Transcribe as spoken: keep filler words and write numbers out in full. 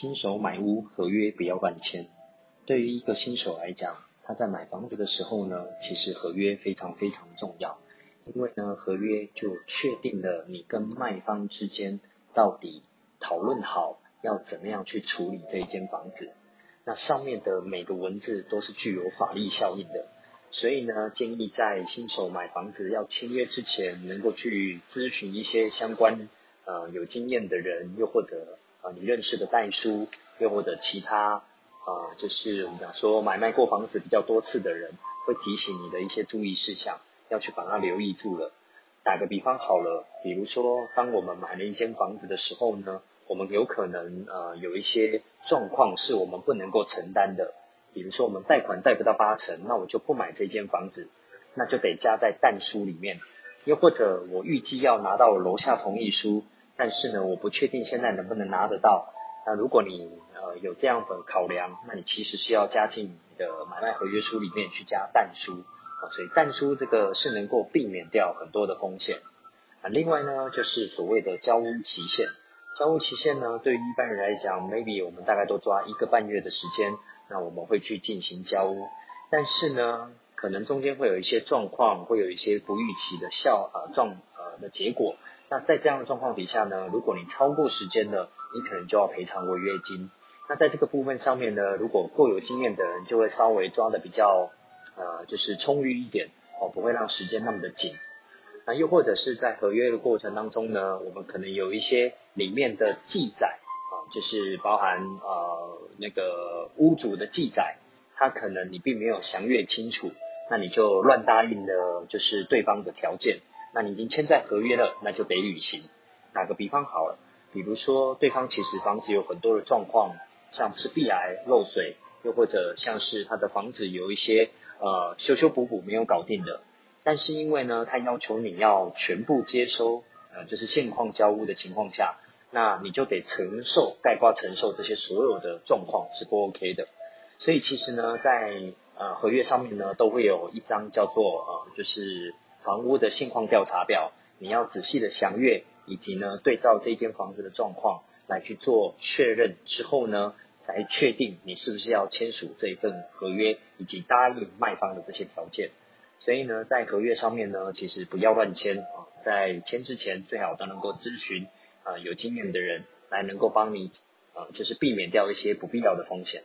新手买屋合约不要乱签。对于一个新手来讲，他在买房子的时候呢，其实合约非常非常重要，因为呢，合约就确定了你跟卖方之间到底讨论好要怎么样去处理这一间房子。那上面的每个文字都是具有法律效应的，所以呢，建议在新手买房子要签约之前，能够去咨询一些相关呃有经验的人，又或者呃你认识的代书，又或者其他。呃，就是我们讲说买卖过房子比较多次的人，会提醒你的一些注意事项，要去把它留意住了。打个比方好了，比如说当我们买了一间房子的时候呢，我们有可能呃有一些状况是我们不能够承担的，比如说我们贷款贷不到八成，那我就不买这间房子，那就得加在但书里面。又或者我预计要拿到楼下同意书，但是呢，我不确定现在能不能拿得到。那如果你呃有这样的考量，那你其实是要加进你的买卖合约书里面去加但书、啊、所以但书这个是能够避免掉很多的风险、啊、另外呢，就是所谓的交屋期限。交屋期限呢，对于一般人来讲 maybe 我们大概都抓一个半月的时间，那我们会去进行交屋，但是呢，可能中间会有一些状况，会有一些不预期的效呃状呃的结果。那在这样的状况底下呢，如果你超过时间了，你可能就要赔偿违约金。那在这个部分上面呢，如果够有经验的人就会稍微抓的比较呃就是充裕一点哦，不会让时间那么的紧。那又或者是在合约的过程当中呢，我们可能有一些里面的记载啊、呃，就是包含呃那个屋主的记载，他可能你并没有详阅清楚，那你就乱答应了就是对方的条件，那你已经签在合约了，那就得履行。打个比方好了，比如说对方其实房子有很多的状况，像是壁癌、漏水，又或者像是他的房子有一些呃修修补补没有搞定的，但是因为呢，他要求你要全部接收，呃，就是现况交屋的情况下，那你就得承受概括承受这些所有的状况是不 OK 的。所以其实呢，在呃合约上面呢，都会有一张叫做呃就是房屋的现况调查表，你要仔细的详阅，以及呢对照这间房子的状况来去做确认之后呢，才确定你是不是要签署这一份合约，以及答应卖方的这些条件。所以呢，在合约上面呢，其实不要乱签啊，在签之前最好都能够咨询啊、呃、有经验的人，来能够帮你啊、呃、就是避免掉一些不必要的风险。